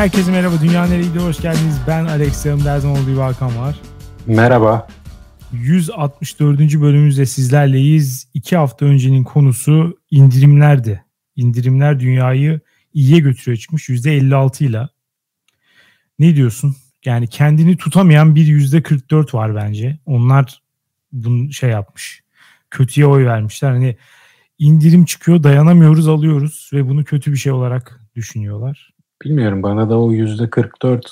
Herkese merhaba. Dünya Nereye'de hoş geldiniz. Ben Aleksi. Yanımda her zaman olduğu gibi Hakan var. Merhaba. 164. bölümümüzde sizlerleyiz. 2 hafta öncenin konusu indirimlerdi. İndirimler dünyayı iyiye götürüyor çıkmış %56 ile. Ne diyorsun? Yani kendini tutamayan bir %44 var bence. Onlar bunu şey yapmış. Kötüye oy vermişler. Hani indirim çıkıyor, dayanamıyoruz, alıyoruz ve bunu kötü bir şey olarak düşünüyorlar. Bilmiyorum, bana da o %44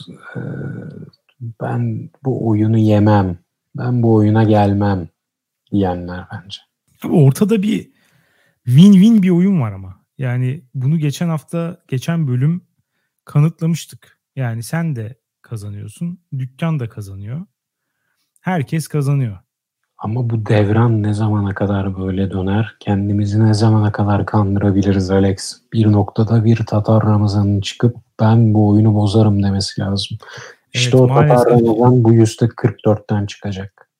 ben bu oyunu yemem, ben bu oyuna gelmem diyenler bence. Ortada bir win-win bir oyun var ama. Yani bunu geçen hafta, geçen bölüm kanıtlamıştık. Yani sen de kazanıyorsun, dükkan da kazanıyor. Herkes kazanıyor. Ama bu devran ne zamana kadar böyle döner? Kendimizi ne zamana kadar kandırabiliriz Alex? Bir noktada bir Tatar Ramazan'ın çıkıp ben bu oyunu bozarım demesi lazım. İşte evet, o maalesef, Tatar Ramazan bu %44'ten çıkacak.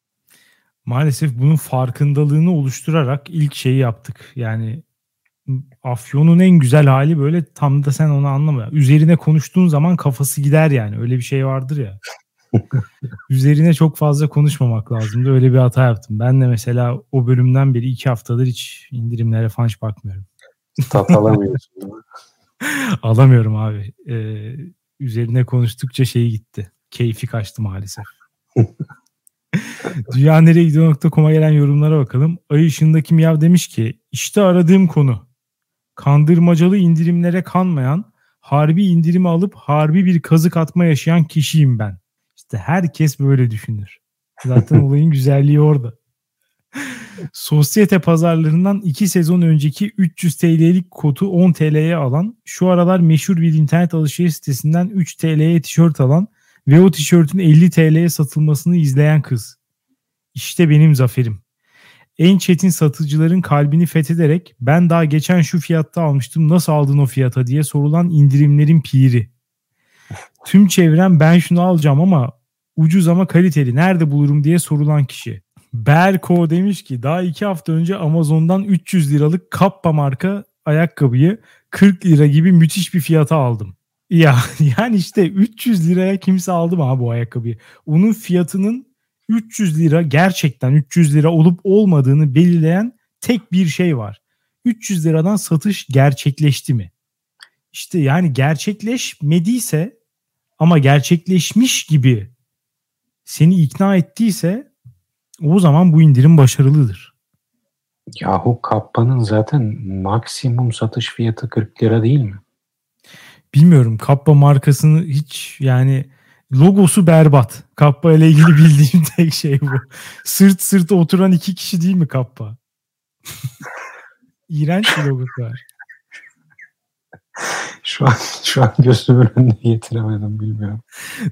Maalesef bunun farkındalığını oluşturarak ilk şeyi yaptık. Yani Afyon'un en güzel hali böyle, tam da sen onu anlama. Üzerine konuştuğun zaman kafası gider yani. Öyle bir şey vardır ya. Üzerine çok fazla konuşmamak lazımdı. Öyle bir hata yaptım. Ben de mesela o bölümden beri 2 haftadır hiç indirimlere falan hiç bakmıyorum. Tat alamıyorsun. Alamıyorum abi. Üzerine konuştukça şey gitti. Keyfi kaçtı maalesef. Dünyanereyegidiyor.com'a gelen yorumlara bakalım. Ay ışığındaki Miyav demiş ki işte aradığım konu. Kandırmacalı indirimlere kanmayan, harbi indirimi alıp harbi bir kazık atma yaşayan kişiyim ben. İşte herkes böyle düşünür. Zaten olayın güzelliği orada. Sosyete pazarlarından 2 sezon önceki 300 TL'lik kotu 10 TL'ye alan, şu aralar meşhur bir internet alışveriş sitesinden 3 TL'ye tişört alan ve o tişörtün 50 TL'ye satılmasını izleyen kız. İşte benim zaferim. En çetin satıcıların kalbini fethederek ben daha geçen şu fiyatta almıştım, nasıl aldın o fiyata diye sorulan indirimlerin piri. Tüm çevrem ben şunu alacağım ama ucuz ama kaliteli, nerede bulurum diye sorulan kişi. Berko demiş ki daha 2 hafta önce Amazon'dan 300 liralık Kappa marka ayakkabıyı 40 lira gibi müthiş bir fiyata aldım. Ya yani işte 300 liraya kimse aldı mı abi bu ayakkabıyı? Onun fiyatının 300 lira gerçekten 300 lira olup olmadığını belirleyen tek bir şey var. 300 liradan satış gerçekleşti mi? İşte yani gerçekleşmediyse ama gerçekleşmiş gibi seni ikna ettiyse o zaman bu indirim başarılıdır. Yahu Kappa'nın zaten maksimum satış fiyatı 40 lira değil mi? Bilmiyorum. Kappa markasını hiç, yani logosu berbat. Kappa ile ilgili bildiğim tek şey bu. Sırt sırta oturan 2 kişi değil mi Kappa? İğrenç bir logosu var. Şu an gözümün önüne getiremedim, bilmiyorum.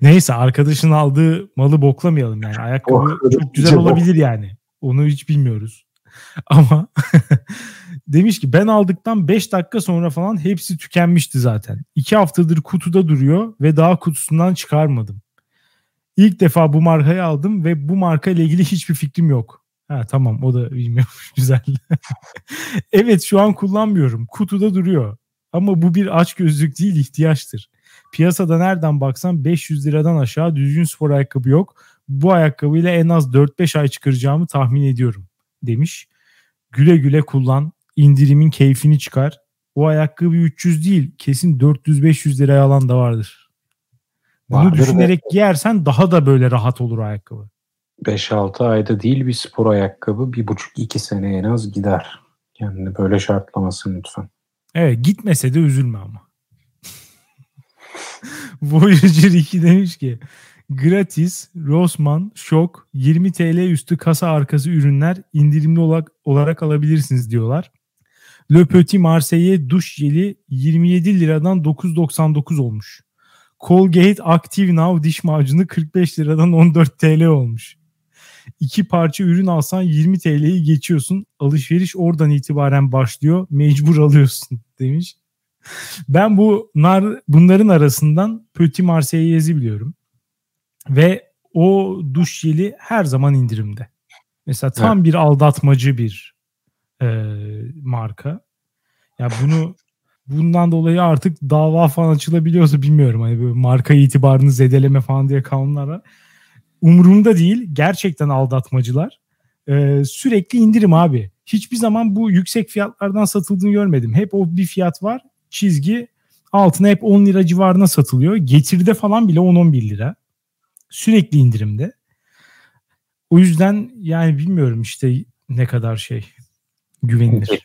Neyse, arkadaşın aldığı malı boklamayalım yani. Ayakkabı çok güzel olabilir yani. Onu hiç bilmiyoruz. Ama demiş ki ben aldıktan 5 dakika sonra falan hepsi tükenmişti zaten. 2 haftadır kutuda duruyor ve daha kutusundan çıkarmadım. İlk defa bu markayı aldım ve bu marka ile ilgili hiçbir fikrim yok. Ha tamam, o da bilmiyormuş, güzel. Evet, şu an kullanmıyorum. Kutuda duruyor. Ama bu bir açgözlülük değil, ihtiyaçtır. Piyasada nereden baksan 500 liradan aşağı düzgün spor ayakkabı yok. Bu ayakkabıyla en az 4-5 ay çıkaracağımı tahmin ediyorum demiş. Güle güle kullan, indirimin keyfini çıkar. O ayakkabı 300 değil, kesin 400-500 liraya alan da vardır. Bunu düşünerek giyersen daha da böyle rahat olur ayakkabı. 5-6 ayda değil, bir spor ayakkabı 1,5-2 sene en az gider. Kendini böyle şartlamasın lütfen. Evet, gitmese de üzülme ama. Voyager 2 demiş ki Gratis, Rossmann, Şok 20 TL üstü kasa arkası ürünler indirimli olarak alabilirsiniz diyorlar. Le Petit Marseille duş jeli 27 liradan 9.99 olmuş. Colgate Active Now diş macunu 45 liradan 14 TL olmuş. 2 parça ürün alsan 20 TL'yi geçiyorsun. Alışveriş oradan itibaren başlıyor. Mecbur alıyorsun demiş. Ben bunların arasından Petit Marseillez'i biliyorum. Ve o duş jeli her zaman indirimde. Mesela tam bir aldatmacı bir marka. Ya bunu bundan dolayı artık dava falan açılabiliyorsa bilmiyorum. Hani böyle marka itibarını zedeleme falan diye kanunlar var. Umurumda değil. Gerçekten aldatmacılar. Sürekli indirim abi. Hiçbir zaman bu yüksek fiyatlardan satıldığını görmedim. Hep o bir fiyat var. Çizgi altına hep 10 lira civarına satılıyor. Getir'de falan bile 10-11 lira. Sürekli indirimde. O yüzden yani bilmiyorum işte ne kadar şey güvenilir.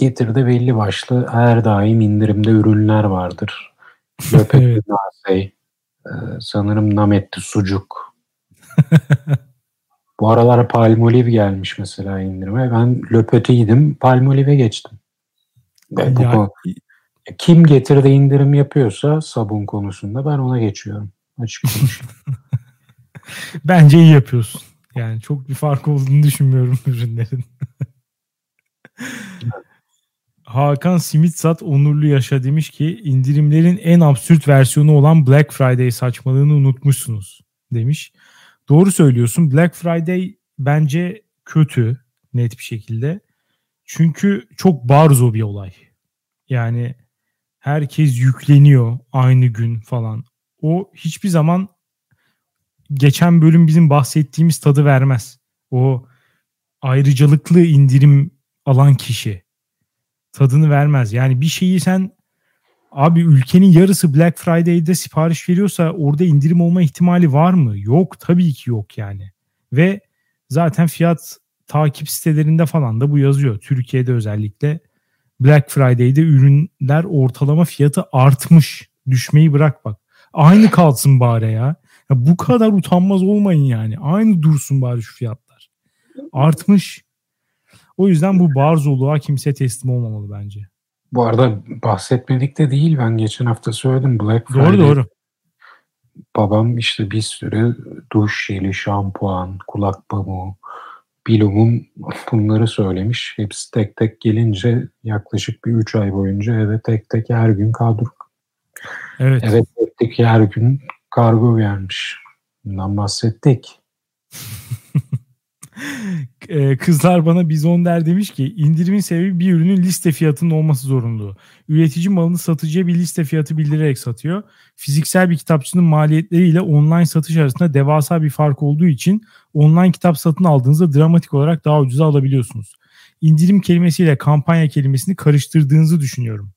Getir'de belli başlı her daim indirimde ürünler vardır. Löpet, evet. Nase, sanırım nametli sucuk. Bu aralar Palmolive gelmiş mesela indirime. Ben Löpet'iydim, Palmolive'e geçtim. Kim Getir'de indirim yapıyorsa sabun konusunda ben ona geçiyorum. Açık konuşayım. Bence iyi yapıyorsun. Yani çok bir fark olduğunu düşünmüyorum ürünlerin. Hakan simit sat onurlu yaşa demiş ki indirimlerin en absürt versiyonu olan Black Friday saçmalığını unutmuşsunuz demiş. Doğru söylüyorsun. Black Friday bence kötü net bir şekilde. Çünkü çok barzo bir olay. Yani herkes yükleniyor aynı gün falan. O hiçbir zaman geçen bölüm bizim bahsettiğimiz tadı vermez. O ayrıcalıklı indirim alan kişi tadını vermez. Yani bir şeyi sen abi ülkenin yarısı Black Friday'de sipariş veriyorsa orada indirim olma ihtimali var mı? Yok, tabii ki yok yani. Ve zaten fiyat takip sitelerinde falan da bu yazıyor. Türkiye'de özellikle Black Friday'de ürünler ortalama fiyatı artmış. Düşmeyi bırak bak. Aynı kalsın bari ya. Ya bu kadar utanmaz olmayın yani. Aynı dursun bari şu fiyatlar. Artmış. O yüzden bu barzoluğa kimse teslim olmamalı bence. Bu arada bahsetmedik de değil. Ben geçen hafta söyledim. Black Friday. Doğru. Babam işte bir sürü duş jeli, şampuan, kulak pamuğu, bilumum bunları söylemiş. Hepsi tek tek gelince yaklaşık bir 3 ay boyunca eve tek tek her gün evet. Evet, tek tek her gün kargo gelmiş. Bundan bahsettik. Kızlar bana bizonder demiş ki indirimin sebebi bir ürünün liste fiyatının olması zorunlu. Üretici malını satıcıya bir liste fiyatı bildirerek satıyor. Fiziksel bir kitapçının maliyetleriyle online satış arasında devasa bir fark olduğu için online kitap satın aldığınızda dramatik olarak daha ucuza alabiliyorsunuz. İndirim kelimesiyle kampanya kelimesini karıştırdığınızı düşünüyorum.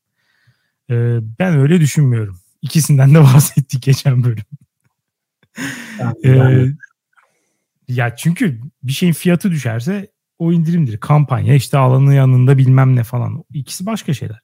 Ben öyle düşünmüyorum. İkisinden de bahsettik geçen bölüm. Ya çünkü bir şeyin fiyatı düşerse o indirimdir. Kampanya işte alanı yanında bilmem ne falan. İkisi başka şeyler.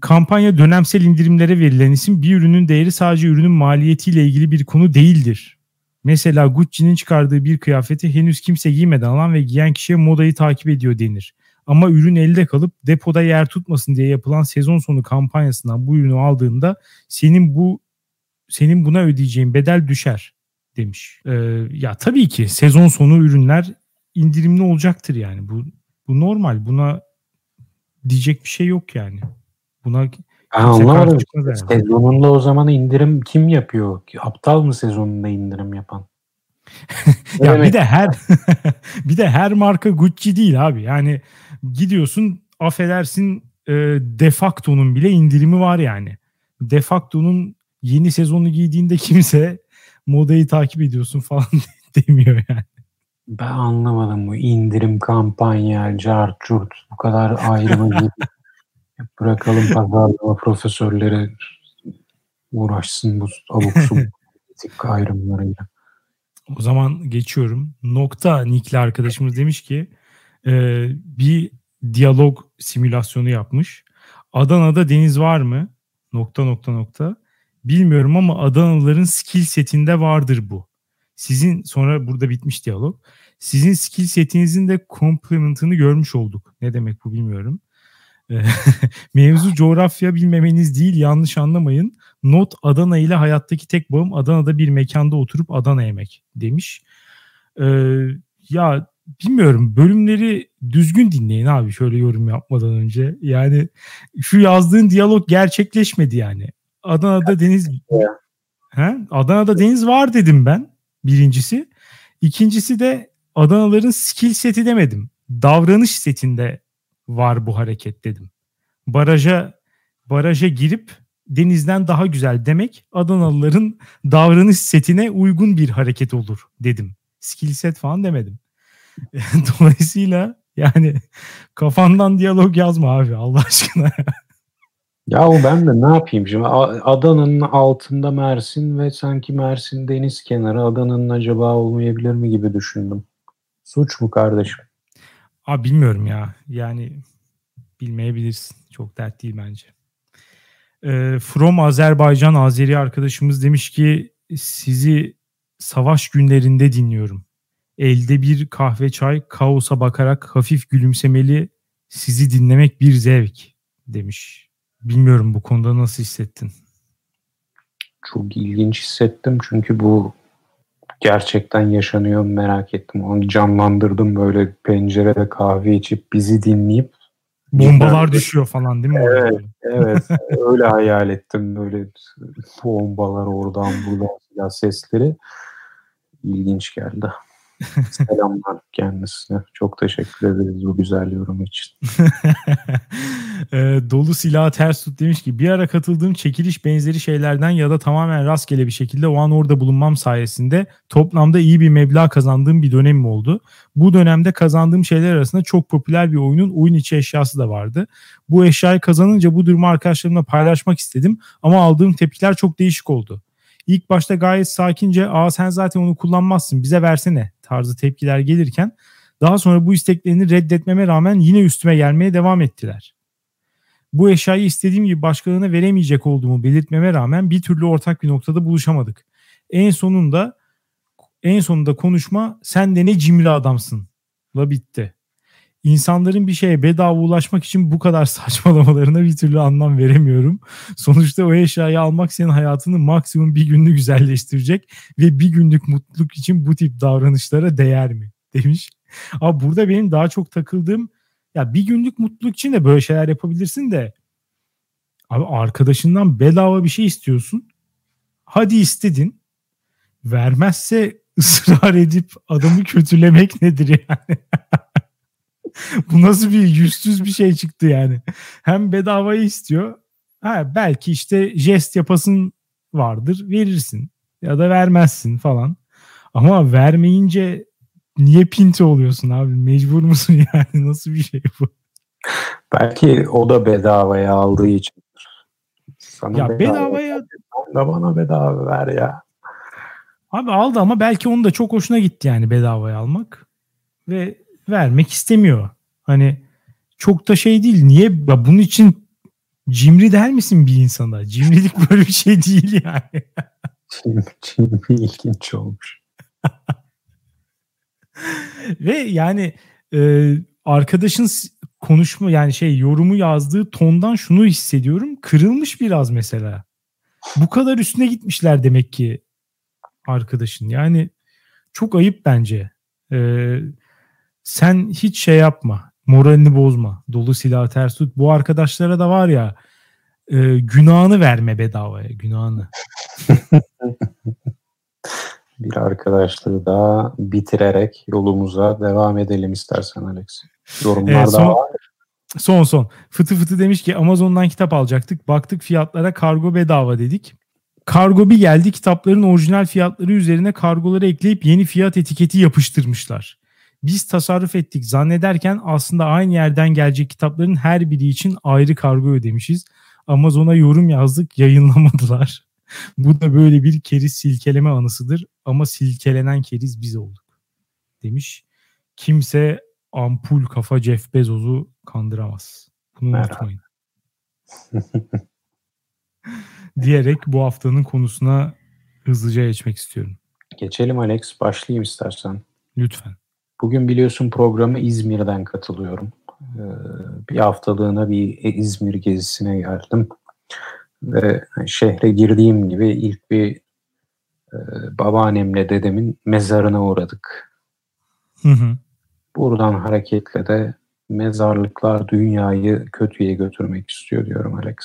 Kampanya dönemsel indirimlere verilen isim bir ürünün değeri sadece ürünün maliyetiyle ilgili bir konu değildir. Mesela Gucci'nin çıkardığı bir kıyafeti henüz kimse giymeden alan ve giyen kişiye modayı takip ediyor denir. Ama ürün elde kalıp depoda yer tutmasın diye yapılan sezon sonu kampanyasından bu ürünü aldığında senin buna ödeyeceğin bedel düşer demiş. Ya tabii ki sezon sonu ürünler indirimli olacaktır yani. Bu normal. Buna diyecek bir şey yok yani. Buna anlamadım. Yani. Sezonunda o zaman indirim kim yapıyor? Aptal mı sezonunda indirim yapan? Ya evet. bir de her marka Gucci değil abi. Yani gidiyorsun affedersin Defacto'nun bile indirimi var yani. Defacto'nun yeni sezonu giydiğinde kimse modayı takip ediyorsun falan demiyor yani. Ben anlamadım bu indirim kampanya, cart curt bu kadar ayrımı gibi. Bırakalım pazarlama profesörleri uğraşsın bu abuk subuk ayrımlarıyla. O zaman geçiyorum. Nokta Nick'li arkadaşımız demiş ki bir diyalog simülasyonu yapmış. Adana'da deniz var mı? ... Bilmiyorum ama Adanalıların skill setinde vardır bu. Sizin sonra burada bitmiş diyalog. Sizin skill setinizin de komplementini görmüş olduk. Ne demek bu bilmiyorum. Mevzu coğrafya bilmemeniz değil, yanlış anlamayın. Not Adana ile hayattaki tek bağım Adana'da bir mekanda oturup Adana yemek demiş. Ya bilmiyorum, bölümleri düzgün dinleyin abi şöyle yorum yapmadan önce. Yani şu yazdığın diyalog gerçekleşmedi yani. Adana'da deniz Adana'da deniz var dedim ben birincisi. İkincisi de Adanalıların skill seti demedim. Davranış setinde var bu hareket dedim. baraja girip denizden daha güzel demek Adanalıların davranış setine uygun bir hareket olur dedim. Skill set falan demedim. Dolayısıyla yani kafandan diyalog yazma abi Allah aşkına. Yahu ben de ne yapayım şimdi? Adana'nın altında Mersin ve sanki Mersin deniz kenarı Adana'nın acaba olmayabilir mi gibi düşündüm. Suç mu kardeşim? Abi bilmiyorum ya. Yani bilmeyebilirsin. Çok dert değil bence. From Azerbaycan Azeri arkadaşımız demiş ki sizi savaş günlerinde dinliyorum. Elde bir kahve çay, kaosa bakarak hafif gülümsemeli sizi dinlemek bir zevk demiş. Bilmiyorum bu konuda nasıl hissettin? Çok ilginç hissettim çünkü bu gerçekten yaşanıyor merak ettim. Onu canlandırdım böyle pencerede kahve içip bizi dinleyip. Bombalar düşüyor falan değil mi? Evet. Öyle hayal ettim. Böyle bombalar oradan buradan sesleri. İlginç geldi. Selamlar kendisine. Çok teşekkür ederiz bu güzel yorum için. Dolu silahı ters tut demiş ki bir ara katıldığım çekiliş benzeri şeylerden ya da tamamen rastgele bir şekilde o an orada bulunmam sayesinde toplamda iyi bir meblağ kazandığım bir dönemim oldu. Bu dönemde kazandığım şeyler arasında çok popüler bir oyunun oyun içi eşyası da vardı. Bu eşyayı kazanınca bu durumu arkadaşlarımla paylaşmak istedim ama aldığım tepkiler çok değişik oldu. İlk başta gayet sakince "Aa sen zaten onu kullanmazsın bize versene" tarzı tepkiler gelirken daha sonra bu isteklerini reddetmeme rağmen yine üstüme gelmeye devam ettiler. Bu eşyayı istediğim gibi başkalarına veremeyecek olduğumu belirtmeme rağmen bir türlü ortak bir noktada buluşamadık. En sonunda konuşma "Sen de ne cimri adamsın"la bitti. İnsanların bir şeye bedava ulaşmak için bu kadar saçmalamalarına bir türlü anlam veremiyorum. Sonuçta o eşyayı almak senin hayatını maksimum bir günlük güzelleştirecek ve bir günlük mutluluk için bu tip davranışlara değer mi? Demiş. Abi burada benim daha çok takıldığım ya bir günlük mutluluk için de böyle şeyler yapabilirsin de abi arkadaşından bedava bir şey istiyorsun. Hadi istedin. Vermezse ısrar edip adamı kötülemek nedir yani? Bu nasıl bir yüzsüz bir şey çıktı yani. Hem bedavayı istiyor. Ha, belki işte jest yapasın vardır. Verirsin. Ya da vermezsin falan. Ama vermeyince niye pinti oluyorsun abi? Mecbur musun yani? Nasıl bir şey bu? Belki o da bedavaya aldığı için. Sana ya bedavaya da bana bedava ver ya. Abi aldı ama belki onun da çok hoşuna gitti yani bedavaya almak. Ve vermek istemiyor. Hani çok da şey değil. Niye? Ya bunun için cimri der misin bir insana? Cimrilik böyle bir şey değil yani. Cimri ilginç olmuş. Ve yani arkadaşın konuşma yani şey yorumu yazdığı tondan şunu hissediyorum. Kırılmış biraz mesela. Bu kadar üstüne gitmişler demek ki arkadaşın. Yani çok ayıp bence. Sen hiç şey yapma, moralini bozma, dolu silahı ters tut. Bu arkadaşlara da var ya, günahını verme bedavaya, günahını. Bir arkadaşlığı daha bitirerek yolumuza devam edelim istersen Aleksi. Yorumlar da var. Son. Fıtı demiş ki Amazon'dan kitap alacaktık. Baktık fiyatlara kargo bedava dedik. Kargo bir geldi, kitapların orijinal fiyatları üzerine kargoları ekleyip yeni fiyat etiketi yapıştırmışlar. Biz tasarruf ettik zannederken aslında aynı yerden gelecek kitapların her biri için ayrı kargo ödemişiz. Amazon'a yorum yazdık, yayınlamadılar. Bu da böyle bir keriz silkeleme anısıdır ama silkelenen keriz biz olduk demiş. Kimse ampul kafa Jeff Bezos'u kandıramaz. Bunu unutmayın. Diyerek bu haftanın konusuna hızlıca geçmek istiyorum. Geçelim Alex, başlayayım istersen. Lütfen. Bugün biliyorsun programı İzmir'den katılıyorum. Bir haftalığına bir İzmir gezisine geldim. Ve şehre girdiğim gibi ilk bir babaannemle dedemin mezarına uğradık. Hı. Buradan hareketle de mezarlıklar dünyayı kötüye götürmek istiyor diyorum Alex.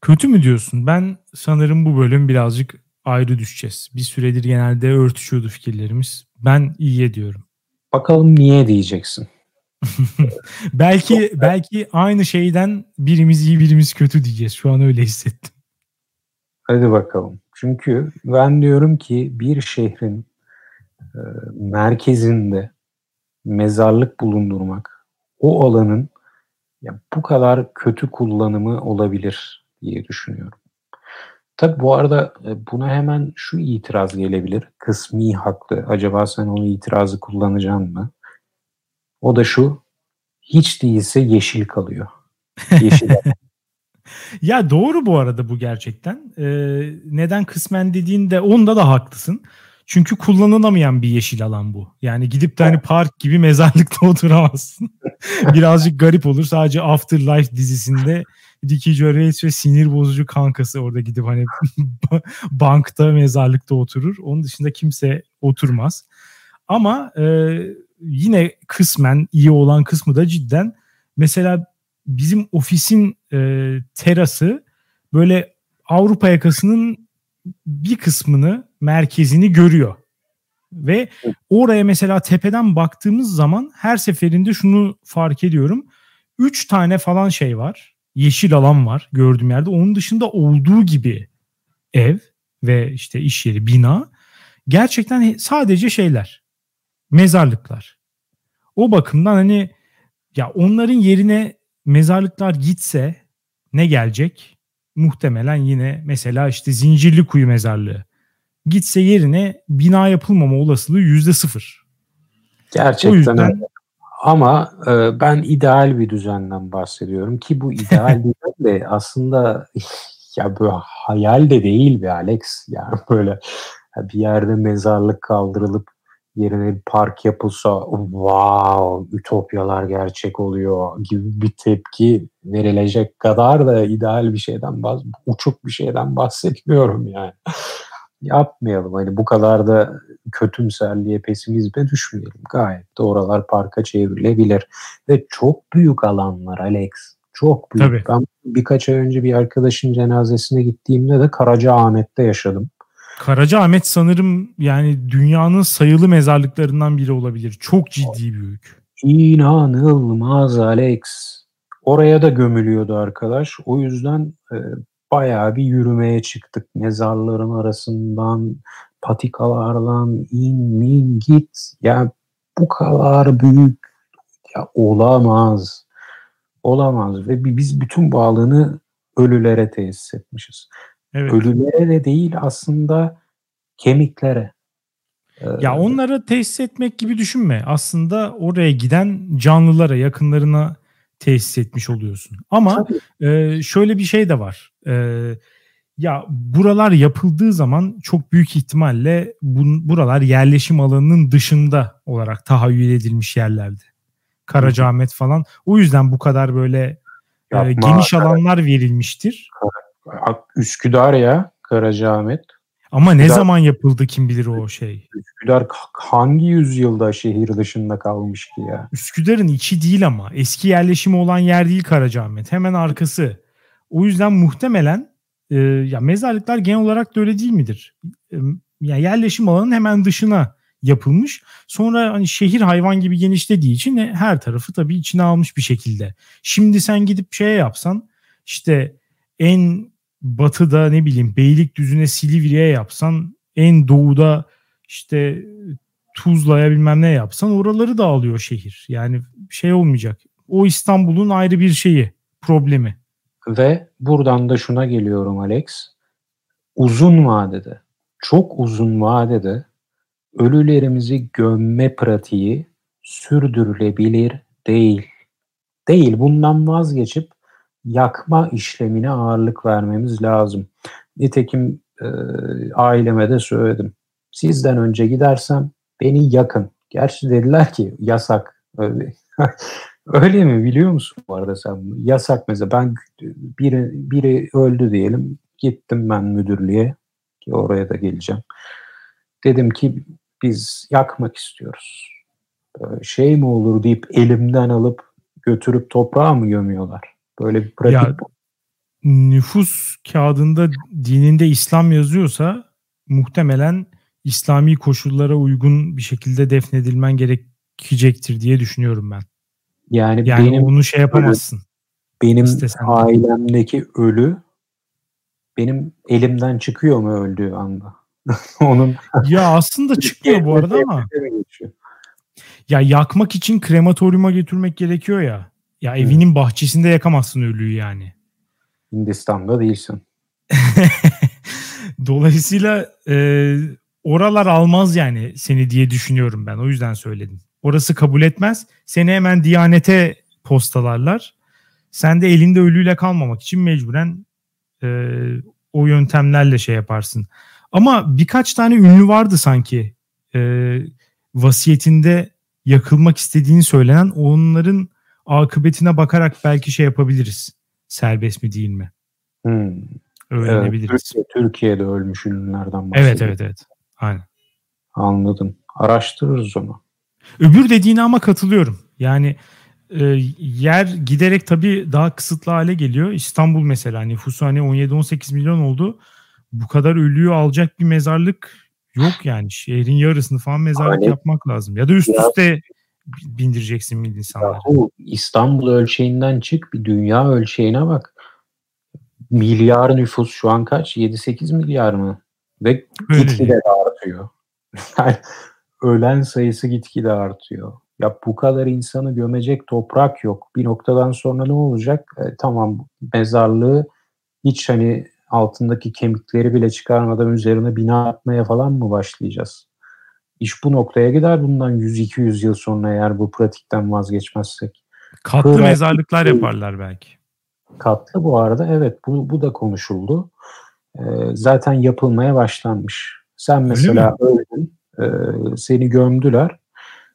Kötü mü diyorsun? Ben sanırım bu bölüm birazcık ayrı düşeceğiz. Bir süredir genelde örtüşüyordu fikirlerimiz. Ben iyiye diyorum. Bakalım niye diyeceksin. belki aynı şeyden birimiz iyi birimiz kötü diyeceğiz. Şu an öyle hissettim. Hadi bakalım. Çünkü ben diyorum ki bir şehrin merkezinde mezarlık bulundurmak o alanın ya bu kadar kötü kullanımı olabilir diye düşünüyorum. Tabii bu arada buna hemen şu itiraz gelebilir. Kısmi haklı. Acaba sen onu itirazı kullanacaksın mı? O da şu. Hiç değilse yeşil kalıyor. Yeşil. Ya doğru bu arada bu gerçekten. Neden kısmen dediğinde onda da haklısın. Çünkü kullanılamayan bir yeşil alan bu. Yani gidip de hani park gibi mezarlıkta oturamazsın. Birazcık garip olur. Sadece Afterlife dizisinde dikici öğrenci ve sinir bozucu kankası orada gidip hani bankta mezarlıkta oturur. Onun dışında kimse oturmaz. Ama yine kısmen iyi olan kısmı da cidden mesela bizim ofisin terası böyle Avrupa yakasının bir kısmını merkezini görüyor. Ve oraya mesela tepeden baktığımız zaman her seferinde şunu fark ediyorum. 3 tane falan şey var. Yeşil alan var gördüğüm yerde. Onun dışında olduğu gibi ev ve işte iş yeri, bina. Gerçekten sadece şeyler. Mezarlıklar. O bakımdan hani ya onların yerine mezarlıklar gitse ne gelecek? Muhtemelen yine mesela işte Zincirlikuyu mezarlığı. Gitse yerine bina yapılmama olasılığı %0. Gerçekten o yüzden öyle. Ama ben ideal bir düzenden bahsediyorum ki bu ideal düzen de aslında ya böyle hayal de değil be Alex. Yani böyle bir yerde mezarlık kaldırılıp yerine bir park yapılsa wow ütopyalar gerçek oluyor gibi bir tepki verilecek kadar da ideal bir şeyden uçuk bir şeyden bahsetmiyorum yani. Yapmayalım hani bu kadar da kötümserliğe, pesimizme düşmeyelim. Gayet de oralar parka çevrilebilir. Ve çok büyük alanlar Alex. Çok büyük. Tabii. Ben birkaç ay önce bir arkadaşın cenazesine gittiğimde de Karacaahmet'te yaşadım. Karacaahmet sanırım yani dünyanın sayılı mezarlıklarından biri olabilir. Çok ciddi büyük. İnanılmaz Alex. Oraya da gömülüyordu arkadaş. O yüzden bayağı bir yürümeye çıktık. Mezarların arasından, patikalardan in git. Ya bu kadar büyük ya olamaz. Olamaz ve biz bütün bağlığını ölülere tesis etmişiz. Evet. Ölülere de değil aslında kemiklere. Ya onlara tesis etmek gibi düşünme. Aslında oraya giden canlılara, yakınlarına tesis etmiş oluyorsun. Ama şöyle bir şey de var. Ya buralar yapıldığı zaman çok büyük ihtimalle buralar yerleşim alanının dışında olarak tahayyül edilmiş yerlerdi. Karacaahmet falan. O yüzden bu kadar böyle geniş alanlar verilmiştir. Üsküdar ya Karacaahmet. Ama Üsküdar, ne zaman yapıldı kim bilir o şey. Üsküdar hangi yüzyılda şehir dışında kalmış ki ya? Üsküdar'ın içi değil ama eski yerleşimi olan yer değil Karacaahmet. Hemen arkası. O yüzden muhtemelen ya mezarlıklar genel olarak da öyle değil midir? Ya yerleşim alanının hemen dışına yapılmış. Sonra hani şehir hayvan gibi genişlediği için her tarafı tabii içine almış bir şekilde. Şimdi sen gidip şeye yapsan işte en batıda ne bileyim Beylikdüzü'ne Silivri'ye yapsan en doğuda işte Tuzla'ya bilmem ne yapsan oraları da alıyor şehir. Yani şey olmayacak. O İstanbul'un ayrı bir şeyi, problemi. Ve buradan da şuna geliyorum Alex. Uzun vadede, çok uzun vadede ölülerimizi gömme pratiği sürdürülebilir değil. Değil. Bundan vazgeçip yakma işlemine ağırlık vermemiz lazım. Nitekim aileme de söyledim. Sizden önce gidersem beni yakın. Gerçi dediler ki yasak. Öyle mi biliyor musun bu arada sen? Yasak mesela ben biri öldü diyelim. Gittim ben müdürlüğe ki oraya da geleceğim. Dedim ki biz yakmak istiyoruz. Şey mi olur deyip elimden alıp götürüp toprağa mı gömüyorlar? Böyle bir pratik ya, nüfus kağıdında dininde İslam yazıyorsa muhtemelen İslami koşullara uygun bir şekilde defnedilmen gerekecektir diye düşünüyorum ben. Yani benim, onu şey yapamazsın. Benim İstesen ailemdeki de. Ölü benim elimden çıkıyor mu öldüğü anda? Onun ya aslında çıkmıyor bu arada ama. Ya yakmak için krematoryuma götürmek gerekiyor ya. Ya evinin bahçesinde yakamazsın ölüyü yani. Hindistan'da değilsin. Dolayısıyla oralar almaz yani seni diye düşünüyorum ben. O yüzden söyledim. Orası kabul etmez. Seni hemen Diyanet'e postalarlar. Sen de elinde ölüyle kalmamak için mecburen o yöntemlerle şey yaparsın. Ama birkaç tane ünlü vardı sanki. Vasiyetinde yakılmak istediğini söylenen, onların akıbetine bakarak belki şey yapabiliriz. Serbest mi değil mi? Öğrenebiliriz. Evet, Türkiye'de ölmüş ünlülerden bahsediyor. Evet. Aynen. Anladım. Araştırırız onu. Öbür dediğine ama katılıyorum. Yani yer giderek tabii daha kısıtlı hale geliyor. İstanbul mesela nüfusu 17-18 milyon oldu. Bu kadar ölüyü alacak bir mezarlık yok yani. Şehrin yarısını falan mezarlık yapmak lazım. Ya da üst üste bindireceksin milli insanları. İstanbul ölçeğinden çık, bir dünya ölçeğine bak. Milyar nüfus şu an kaç? 7-8 milyar mı? Ve gitgide artıyor. Yani ölen sayısı gitgide artıyor. Ya bu kadar insanı gömecek toprak yok. Bir noktadan sonra ne olacak? Tamam, mezarlığı hiç altındaki kemikleri bile çıkarmadan üzerine bina atmaya falan mı başlayacağız? İş bu noktaya gider bundan 100-200 yıl sonra eğer bu pratikten vazgeçmezsek. Katlı mezarlıklar yaparlar belki. Katlı bu arada evet, bu da konuşuldu. Zaten yapılmaya başlanmış. Sen mesela öldün, seni gömdüler.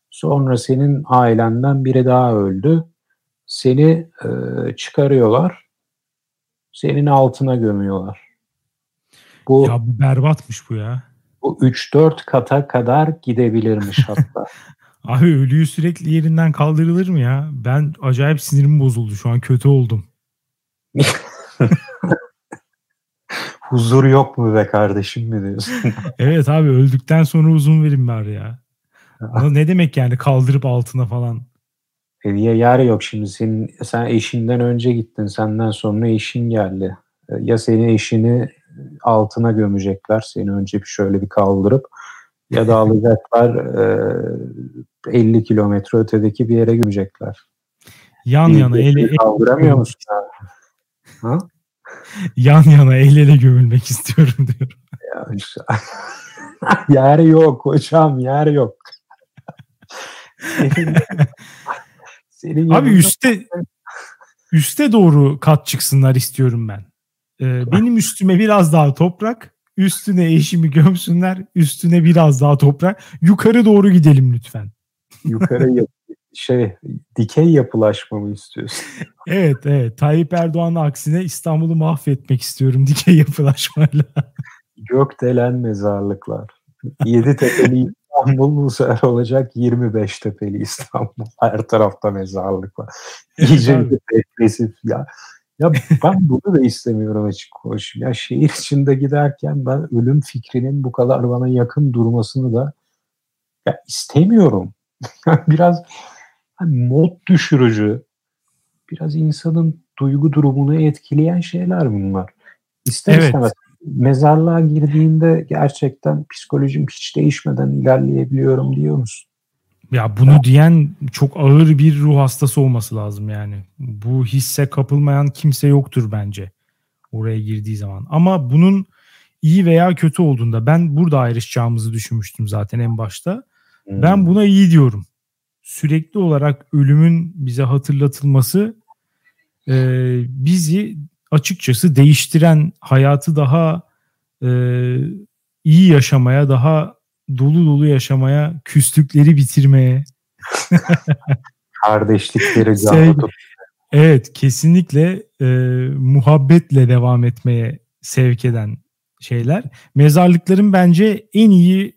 Sonra senin ailenden biri daha öldü. Seni çıkarıyorlar. Senin altına gömüyorlar. Bu berbatmış bu ya. Bu 3-4 kata kadar gidebilirmiş hatta. Abi ölüyü sürekli yerinden kaldırılır mı ya? Ben acayip sinirim bozuldu. Şu an kötü oldum. Huzur yok mu be kardeşim mi diyorsun? Evet abi, öldükten sonra uzun verin bari ya. Ne demek yani kaldırıp altına falan? Niye yer yok şimdi? Sen eşinden önce gittin, senden sonra eşin geldi. Ya seni eşini altına gömecekler, seni önce şöyle bir kaldırıp, ya da alacaklar 50 kilometre ötedeki bir yere gömecekler. Yan yana ele kaldıramıyor musun? Ha? Yan yana el ele gömülmek istiyorum diyorum. Yer yok hocam, yer yok. Senin abi üste doğru kat çıksınlar istiyorum ben. Benim üstüme biraz daha toprak, üstüne eşimi gömsünler, üstüne biraz daha toprak. Yukarı doğru gidelim lütfen. Yukarı dikey yapılaşmamı istiyorsun. Evet. Tayyip Erdoğan'ın aksine İstanbul'u mahvetmek istiyorum dikey yapılaşmayla. Gökdelen mezarlıklar. 7 tepeli İstanbul bu sefer olacak 25 tepeli İstanbul. Her tarafta mezarlık var. İyice depresif ya. Ya ben bunu da istemiyorum açık konuşayım. Ya şehir içinde giderken ben ölüm fikrinin bu kadar bana yakın durmasını da ya istemiyorum. Biraz mod düşürücü, biraz insanın duygu durumunu etkileyen şeyler bunlar. İstemez. Mezarlığa girdiğinde gerçekten psikolojim hiç değişmeden ilerleyebiliyorum diyor musun? Ya bunu diyen çok ağır bir ruh hastası olması lazım yani. Bu hisse kapılmayan kimse yoktur bence oraya girdiği zaman. Ama bunun iyi veya kötü olduğunda ben burada ayrışacağımızı düşünmüştüm zaten en başta. Ben buna iyi diyorum. Sürekli olarak ölümün bize hatırlatılması bizi açıkçası değiştiren, hayatı daha iyi yaşamaya, daha dolu dolu yaşamaya, küslükleri bitirmeye, kardeşlikleri canlı tutmaya. Evet, kesinlikle muhabbetle devam etmeye sevk eden şeyler. Mezarlıkların bence en iyi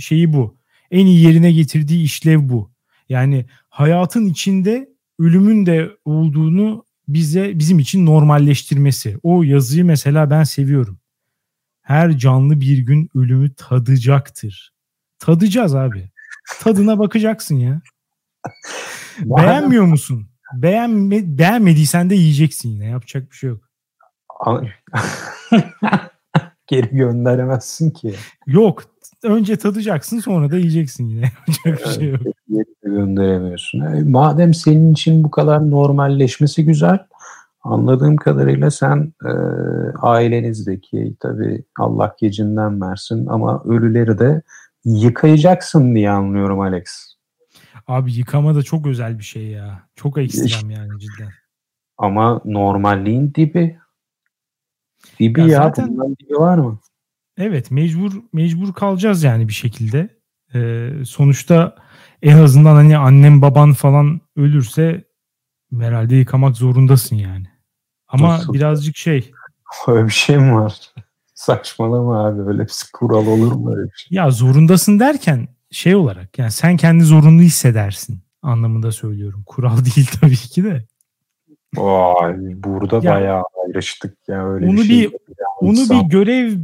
şeyi bu. En iyi yerine getirdiği işlev bu. Yani hayatın içinde ölümün de olduğunu bizim için normalleştirmesi. O yazıyı mesela ben seviyorum. Her canlı bir gün ölümü tadacaktır. Tadacağız abi. Tadına bakacaksın ya. Beğenmiyor musun? Beğenmediysen de yiyeceksin yine. Yapacak bir şey yok. Geri gönderemezsin ki. Yok. Önce tadacaksın, sonra da yiyeceksin yine. Yapacak bir şey yok. Geri gönderemiyorsun. Madem senin için bu kadar normalleşmesi güzel, anladığım kadarıyla sen ailenizdeki, tabii Allah gecinden versin ama ölüleri de yıkayacaksın diye anlıyorum Alex. Abi yıkama da çok özel bir şey ya. Çok ekstrem yani cidden. Ama normalliğin dibi. Dibi ya. Zaten, bundan dibi var mı? Evet, mecbur kalacağız yani bir şekilde. Sonuçta en azından hani annem baban falan ölürse herhalde yıkamak zorundasın yani. Ama nasıl? Birazcık şey. Öyle bir şey mi var? Saçmalama abi, öyle bir kural olur mu? Öyle bir şey? Ya zorundasın derken şey olarak yani sen kendi zorunlu hissedersin anlamında söylüyorum. Kural değil tabii ki de. Vay, burada ya, bayağı ayrıştık ya öyle onu bir şey. Onu bir görev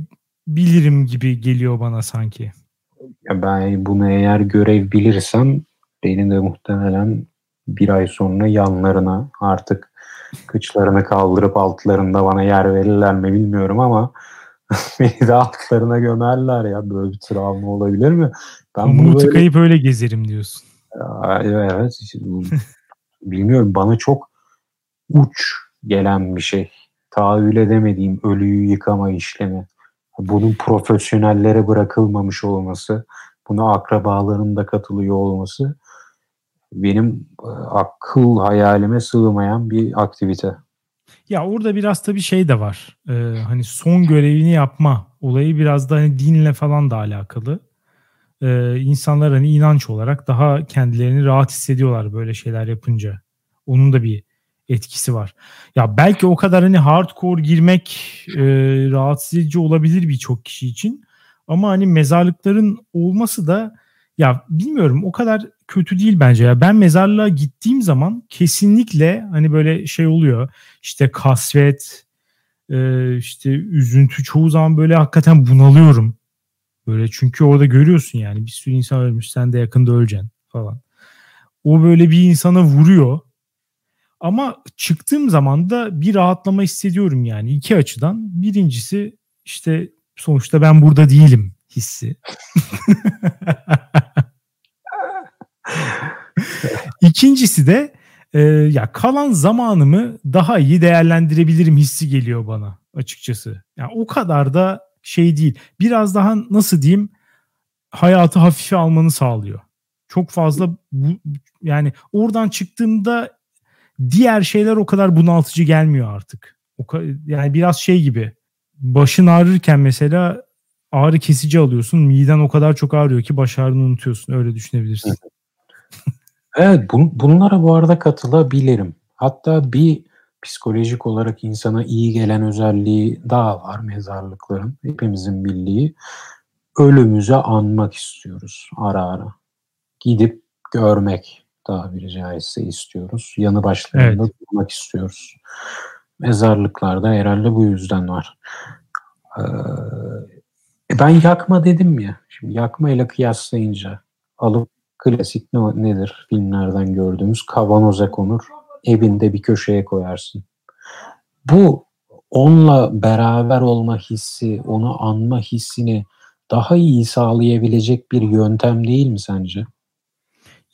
bilirim gibi geliyor bana sanki. Ya ben bunu eğer görev bilirsem beni de muhtemelen bir ay sonra yanlarına artık kıçlarını kaldırıp altlarında bana yer verirler mi bilmiyorum ama beni de altlarına gömerler ya. Böyle bir travma olabilir mi? Ben bunu böyle... tıkayıp öyle gezerim diyorsun. Ya, evet. Bilmiyorum, bana çok uç gelen bir şey. Tahayyül edemediğim ölüyü yıkama işlemi. Bunun profesyonellere bırakılmamış olması, buna akrabaların da katılıyor olması benim akıl hayalime sığmayan bir aktivite. Ya orada biraz tabii şey de var. Hani son görevini yapma olayı biraz da hani dinle falan da alakalı. İnsanlar hani inanç olarak daha kendilerini rahat hissediyorlar böyle şeyler yapınca. Onun da bir etkisi var. Ya belki o kadar hani hardcore girmek rahatsız edici olabilir birçok kişi için. Ama hani mezarlıkların olması da ya bilmiyorum, o kadar kötü değil bence ya. Ben mezarlığa gittiğim zaman kesinlikle hani böyle şey oluyor. İşte kasvet, işte üzüntü, çoğu zaman böyle hakikaten bunalıyorum. Böyle çünkü orada görüyorsun yani bir sürü insan ölmüş, sen de yakında öleceksin falan. O böyle bir insana vuruyor. Ama çıktığım zaman da bir rahatlama hissediyorum yani iki açıdan. Birincisi işte sonuçta ben burada değilim hissi. İkincisi de ya kalan zamanımı daha iyi değerlendirebilirim hissi geliyor bana açıkçası. Yani o kadar da şey değil. Biraz daha nasıl diyeyim, hayatı hafife almanı sağlıyor. Çok fazla yani oradan çıktığımda diğer şeyler o kadar bunaltıcı gelmiyor artık. Yani biraz şey gibi, başın ağrırken mesela ağrı kesici alıyorsun, miden o kadar çok ağrıyor ki baş ağrını unutuyorsun, öyle düşünebilirsin. Evet, bunlara bu arada katılabilirim. Hatta bir psikolojik olarak insana iyi gelen özelliği daha var mezarlıkların. Hepimizin bildiği, ölümümüzü anmak istiyoruz ara ara. Gidip görmek tabiri caizse istiyoruz. Yanı başlarında evet, durmak istiyoruz. Mezarlıklarda herhalde bu yüzden var. Ben yakma dedim ya. Şimdi yakma ile kıyaslayınca alıp klasik nedir? Filmlerden gördüğümüz kavanoza konur. Evinde bir köşeye koyarsın. Bu onunla beraber olma hissi, onu anma hissini daha iyi sağlayabilecek bir yöntem değil mi sence?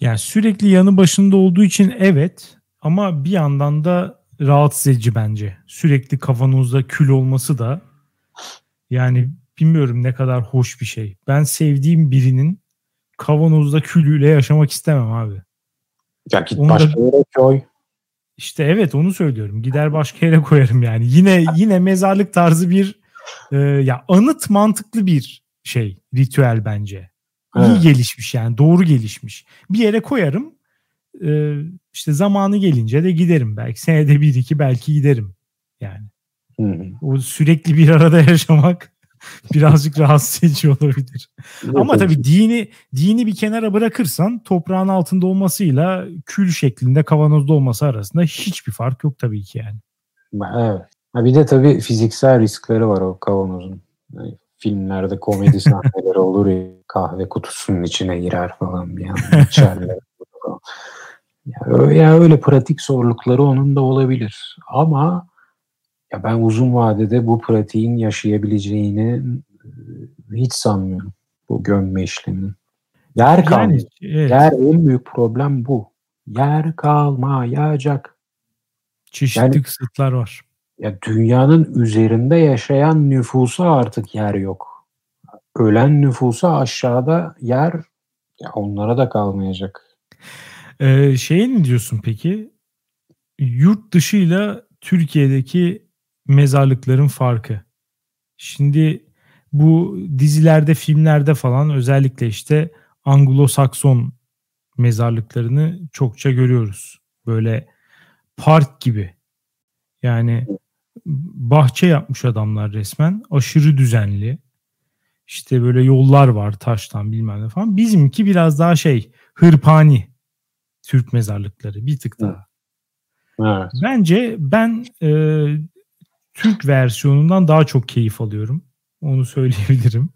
Yani sürekli yanı başında olduğu için evet, ama bir yandan da rahatsız edici bence. Sürekli kavanozda kül olması da yani bilmiyorum ne kadar hoş bir şey. Ben sevdiğim birinin kavanozda külüyle yaşamak istemem abi. Ya git onu başka yere koy. İşte evet, onu söylüyorum. Gider başka yere koyarım yani. Yine mezarlık tarzı bir ya anıt mantıklı bir şey, ritüel bence. Evet. İyi gelişmiş yani, doğru gelişmiş. Bir yere koyarım. İşte zamanı gelince de giderim belki. Senede 1-2 belki giderim yani. O sürekli bir arada yaşamak birazcık rahatsız edici olabilir. Ama tabii dini bir kenara bırakırsan toprağın altında olmasıyla kül şeklinde kavanozda olması arasında hiçbir fark yok tabii ki yani. Evet. Bir de tabii fiziksel riskleri var o kavanozun. Yani filmlerde komedi sahneleri olur ya, kahve kutusunun içine girer falan bir anda içerler. Ya Yani öyle pratik zorlukları onun da olabilir. Ama ya ben uzun vadede bu pratiğin yaşayabileceğini hiç sanmıyorum. Bu gömme işleminin. Yer kalmıyor. Yani, evet. Yer en büyük problem bu. Yer kalmayacak. Çeşitli kısıtlar var. Ya dünyanın üzerinde yaşayan nüfusa artık yer yok. Ölen nüfusa aşağıda yer, ya onlara da kalmayacak. Ne diyorsun peki? Yurt dışıyla Türkiye'deki mezarlıkların farkı. Şimdi bu dizilerde, filmlerde falan özellikle işte Anglo-Sakson mezarlıklarını çokça görüyoruz. Böyle park gibi. Yani bahçe yapmış adamlar resmen. Aşırı düzenli. İşte böyle yollar var taştan bilmem ne falan. Bizimki biraz daha hırpani. Türk mezarlıkları bir tık daha. Evet. Bence ben Türk versiyonundan daha çok keyif alıyorum. Onu söyleyebilirim.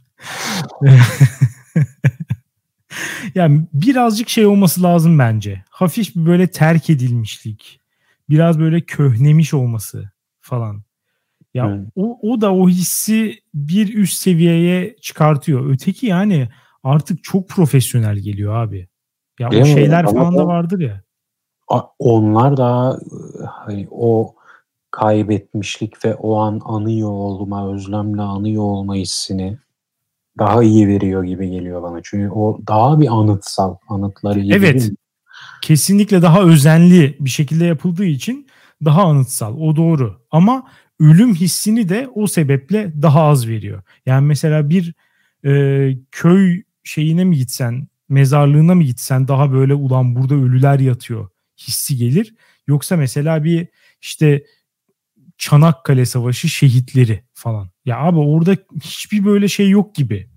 Yani birazcık olması lazım bence. Hafif bir böyle terk edilmişlik. Biraz böyle köhnemiş olması falan. Ya evet. O da o hissi bir üst seviyeye çıkartıyor. Öteki yani artık çok profesyonel geliyor abi. Ya değil o şeyler mi? Falan da vardır ya. Onlar daha o kaybetmişlik ve o an anıyor olma, özlemle anıyor olma hissini daha iyi veriyor gibi geliyor bana. Çünkü o daha bir anıtsal, anıtları iyi. Evet. Kesinlikle daha özenli bir şekilde yapıldığı için daha anıtsal. O doğru. Ama ölüm hissini de o sebeple daha az veriyor. Yani mesela bir köy şeyine mi gitsen, mezarlığına mı gitsen daha böyle ulan burada ölüler yatıyor hissi gelir. Yoksa mesela bir işte Çanakkale Savaşı şehitleri falan. Ya abi orada hiçbir böyle yok gibi.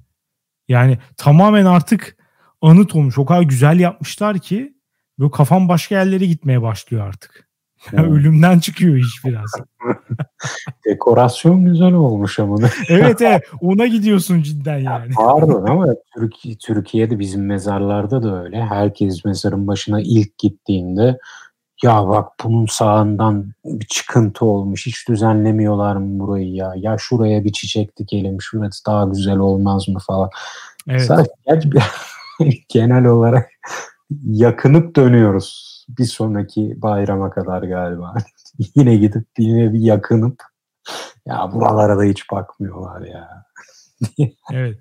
Yani tamamen artık anıt olmuş. O kadar güzel yapmışlar ki böyle kafam başka yerlere gitmeye başlıyor artık. Yani ölümden çıkıyor iş biraz. Dekorasyon güzel olmuş ama. Evet ona gidiyorsun cidden yani. Pardon ama Türkiye'de bizim mezarlarda da öyle. Herkes mezarın başına ilk gittiğinde ya bak bunun sağından bir çıkıntı olmuş. Hiç düzenlemiyorlar mı burayı ya? Ya şuraya bir çiçek dikelim. Şurası daha güzel olmaz mı falan. Evet. Sadece genel olarak yakınıp dönüyoruz. Bir sonraki bayrama kadar galiba. Yine gidip yine bir yakınıp ya buralara da hiç bakmıyorlar ya. Evet.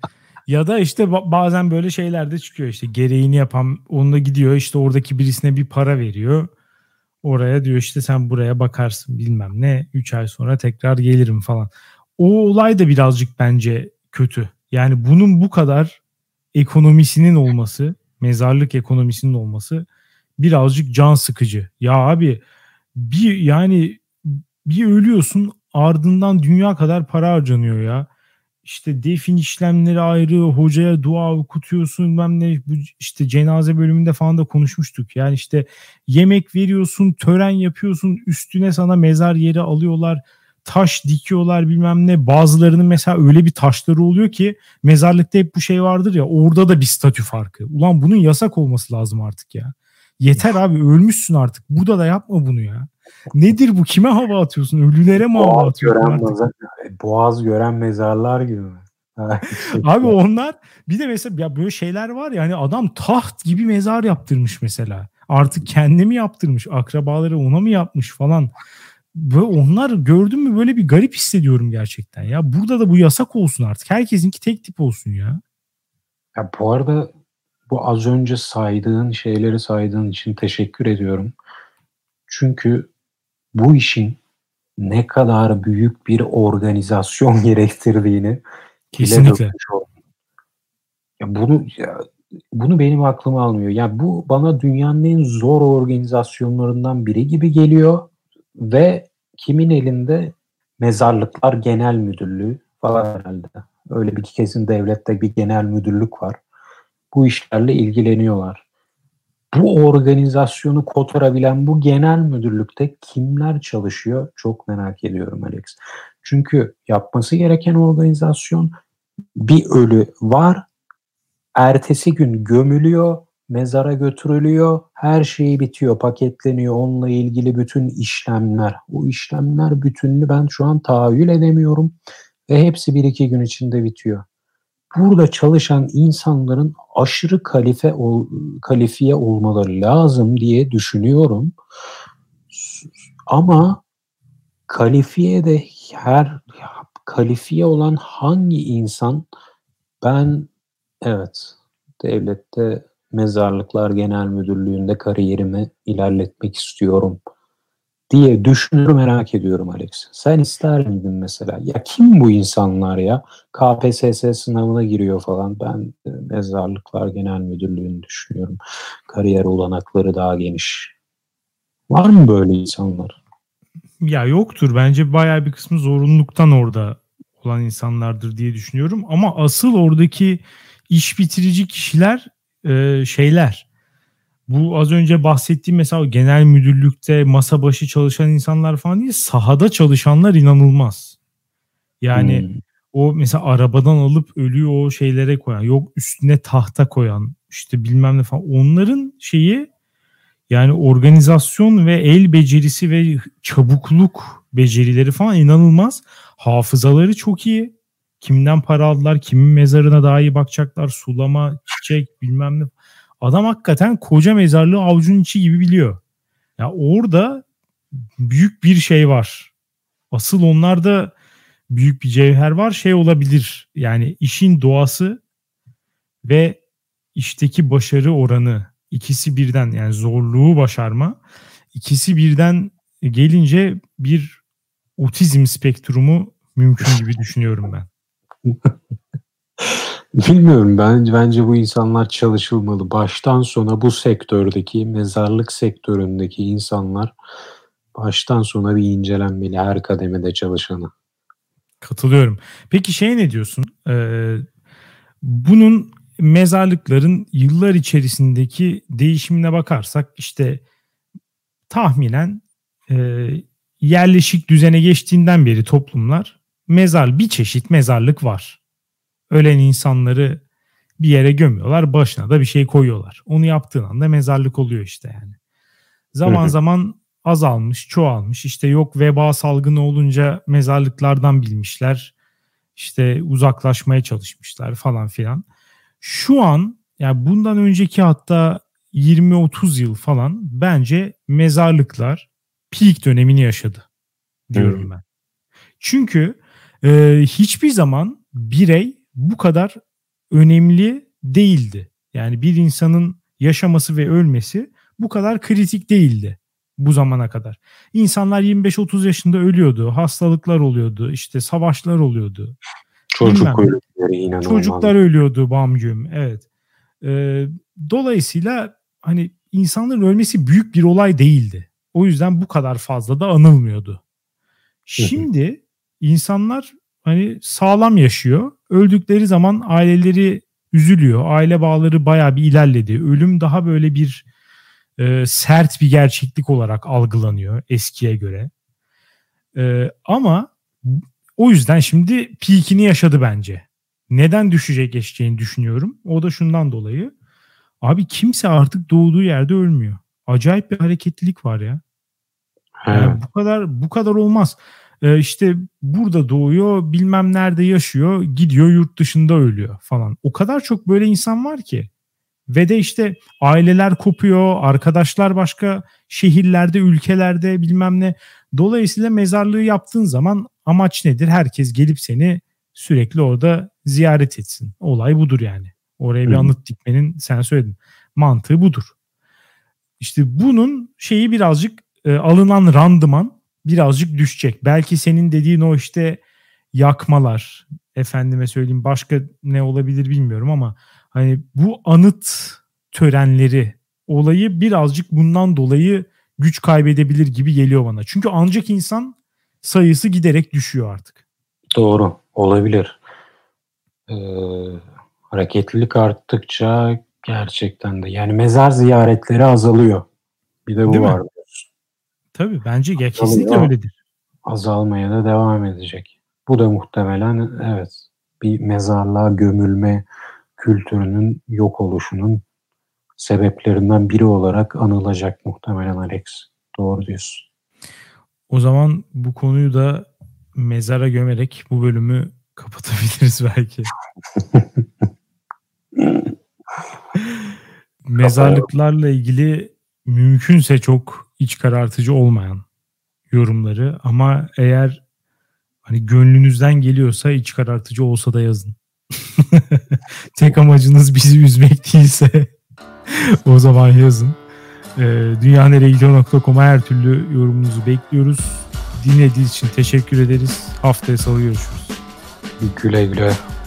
Ya da işte bazen böyle şeyler de çıkıyor işte gereğini yapan onunla gidiyor işte oradaki birisine bir para veriyor. Oraya diyor işte sen buraya bakarsın bilmem ne 3 ay sonra tekrar gelirim falan. O olay da birazcık bence kötü. Yani bunun bu kadar ekonomisinin olması, mezarlık ekonomisinin olması birazcık can sıkıcı. Ya abi bir ölüyorsun ardından dünya kadar para harcanıyor ya. İşte defin işlemleri ayrı, hocaya dua okutuyorsun. İşte cenaze bölümünde falan da konuşmuştuk. Yani işte yemek veriyorsun, tören yapıyorsun, üstüne sana mezar yeri alıyorlar, taş dikiyorlar bilmem ne. Bazılarının mesela öyle bir taşları oluyor ki mezarlıkta hep bu vardır ya. Orada da bir statü farkı. Ulan bunun yasak olması lazım artık ya. Yeter abi ölmüşsün artık. Burada da yapma bunu ya. Nedir bu? Kime hava atıyorsun? Ölülere mi hava atıyorsun artık? Boğaz gören mezarlar gibi mi? Abi onlar bir de mesela ya böyle şeyler var ya hani adam taht gibi mezar yaptırmış mesela. Artık kendi mi yaptırmış? Akrabaları ona mı yapmış falan? Böyle onlar gördün mü böyle bir garip hissediyorum gerçekten ya. Burada da bu yasak olsun artık. Herkesinki tek tip olsun ya. Ya bu arada bu az önce saydığın için teşekkür ediyorum. Çünkü bu işin ne kadar büyük bir organizasyon gerektirdiğini kesinlikle. Ya bunu benim aklım almıyor. Ya bu bana dünyanın en zor organizasyonlarından biri gibi geliyor ve kimin elinde? Mezarlıklar Genel Müdürlüğü falan herhalde. Öyle bir kesin devlette bir genel müdürlük var. Bu işlerle ilgileniyorlar. Bu organizasyonu kotarabilen bu genel müdürlükte kimler çalışıyor? Çok merak ediyorum Alex. Çünkü yapması gereken organizasyon bir ölü var. Ertesi gün gömülüyor. mezara götürülüyor, her şey bitiyor, paketleniyor, onunla ilgili bütün işlemler. O işlemler bütününü ben şu an tahayyül edemiyorum ve hepsi 1-2 gün içinde bitiyor. Burada çalışan insanların aşırı kalifiye olmaları lazım diye düşünüyorum. Ama kalifiye olan hangi insan? Ben evet devlette Mezarlıklar Genel Müdürlüğü'nde kariyerimi ilerletmek istiyorum diye düşünür, merak ediyorum Aleksi. Sen ister miydin mesela? Ya kim bu insanlar ya? KPSS sınavına giriyor falan. Ben Mezarlıklar Genel Müdürlüğü'nü düşünüyorum. Kariyer olanakları daha geniş. Var mı böyle insanlar? Ya yoktur. Bence bayağı bir kısmı zorunluluktan orada olan insanlardır diye düşünüyorum. Ama asıl oradaki iş bitirici kişiler bu az önce bahsettiğim mesela genel müdürlükte masa başı çalışan insanlar falan değil, sahada çalışanlar inanılmaz. Yani o mesela arabadan alıp ölüyü o şeylere koyan, yok üstüne tahta koyan, işte bilmem ne falan, onların şeyi yani organizasyon ve el becerisi ve çabukluk becerileri falan inanılmaz. Hafızaları çok iyi. Kimden para aldılar, kimin mezarına daha iyi bakacaklar, sulama, çiçek bilmem ne. Adam hakikaten koca mezarlığı avucunun içi gibi biliyor. Ya orada büyük bir şey var. Asıl onlarda büyük bir cevher var. Şey olabilir yani, işin doğası ve işteki başarı oranı, ikisi birden, yani zorluğu başarma, ikisi birden gelince bir otizm spektrumu mümkün gibi düşünüyorum ben. Bilmiyorum, bence bu insanlar çalışılmalı. Baştan sona bu sektördeki, mezarlık sektöründeki insanlar baştan sona bir incelenmeli, her kademede çalışanı. Katılıyorum. Peki ne diyorsun? Bunun mezarlıkların yıllar içerisindeki değişimine bakarsak işte tahminen yerleşik düzene geçtiğinden beri toplumlar bir çeşit mezarlık var. Ölen insanları bir yere gömüyorlar, başına da bir şey koyuyorlar. Onu yaptığın anda mezarlık oluyor işte yani. Zaman zaman azalmış, çoğalmış. İşte yok veba salgını olunca mezarlıklardan bilmişler. İşte uzaklaşmaya çalışmışlar falan filan. Şu an yani bundan önceki hatta 20-30 yıl falan bence mezarlıklar peak dönemini yaşadı diyorum ben. Çünkü hiçbir zaman birey bu kadar önemli değildi. Yani bir insanın yaşaması ve ölmesi bu kadar kritik değildi bu zamana kadar. İnsanlar 25-30 yaşında ölüyordu. Hastalıklar oluyordu. İşte savaşlar oluyordu. Çocuklar ölüyordu bamgüm. Evet. Dolayısıyla hani insanların ölmesi büyük bir olay değildi. O yüzden bu kadar fazla da anılmıyordu. Şimdi insanlar hani sağlam yaşıyor. Öldükleri zaman aileleri üzülüyor. Aile bağları bayağı bir ilerledi. Ölüm daha böyle bir sert bir gerçeklik olarak algılanıyor eskiye göre. Ama o yüzden şimdi peakini yaşadı bence. Neden geçeceğini düşünüyorum. O da şundan dolayı. Abi kimse artık doğduğu yerde ölmüyor. Acayip bir hareketlilik var ya. Yani bu kadar olmaz. İşte burada doğuyor, bilmem nerede yaşıyor, gidiyor yurt dışında ölüyor falan. O kadar çok böyle insan var ki. Ve de işte aileler kopuyor, arkadaşlar başka şehirlerde, ülkelerde bilmem ne. Dolayısıyla mezarlığı yaptığın zaman amaç nedir? Herkes gelip seni sürekli orada ziyaret etsin. Olay budur yani. Oraya bir anıt dikmenin, sen söyledin, mantığı budur. İşte bunun birazcık alınan randıman birazcık düşecek. Belki senin dediğin o işte yakmalar, efendime söyleyeyim başka ne olabilir bilmiyorum ama hani bu anıt törenleri olayı birazcık bundan dolayı güç kaybedebilir gibi geliyor bana. Çünkü ancak insan sayısı giderek düşüyor artık. Doğru, olabilir. Hareketlilik arttıkça gerçekten de yani mezar ziyaretleri azalıyor. Bir de bu değil var. Mi? Tabii bence kesinlikle öyledir. Azalmaya da devam edecek. Bu da muhtemelen bir mezarlığa gömülme kültürünün yok oluşunun sebeplerinden biri olarak anılacak muhtemelen Alex. Doğru diyorsun. O zaman bu konuyu da mezara gömerek bu bölümü kapatabiliriz belki. Mezarlıklarla ilgili mümkünse çok iç karartıcı olmayan yorumları, ama eğer hani gönlünüzden geliyorsa iç karartıcı olsa da yazın. Tek amacınız bizi üzmek değilse o zaman yazın. Dünyaneregidiyor.com'a her türlü yorumunuzu bekliyoruz. Dinlediğiniz için teşekkür ederiz. Haftaya salı görüşürüz. Güle güle.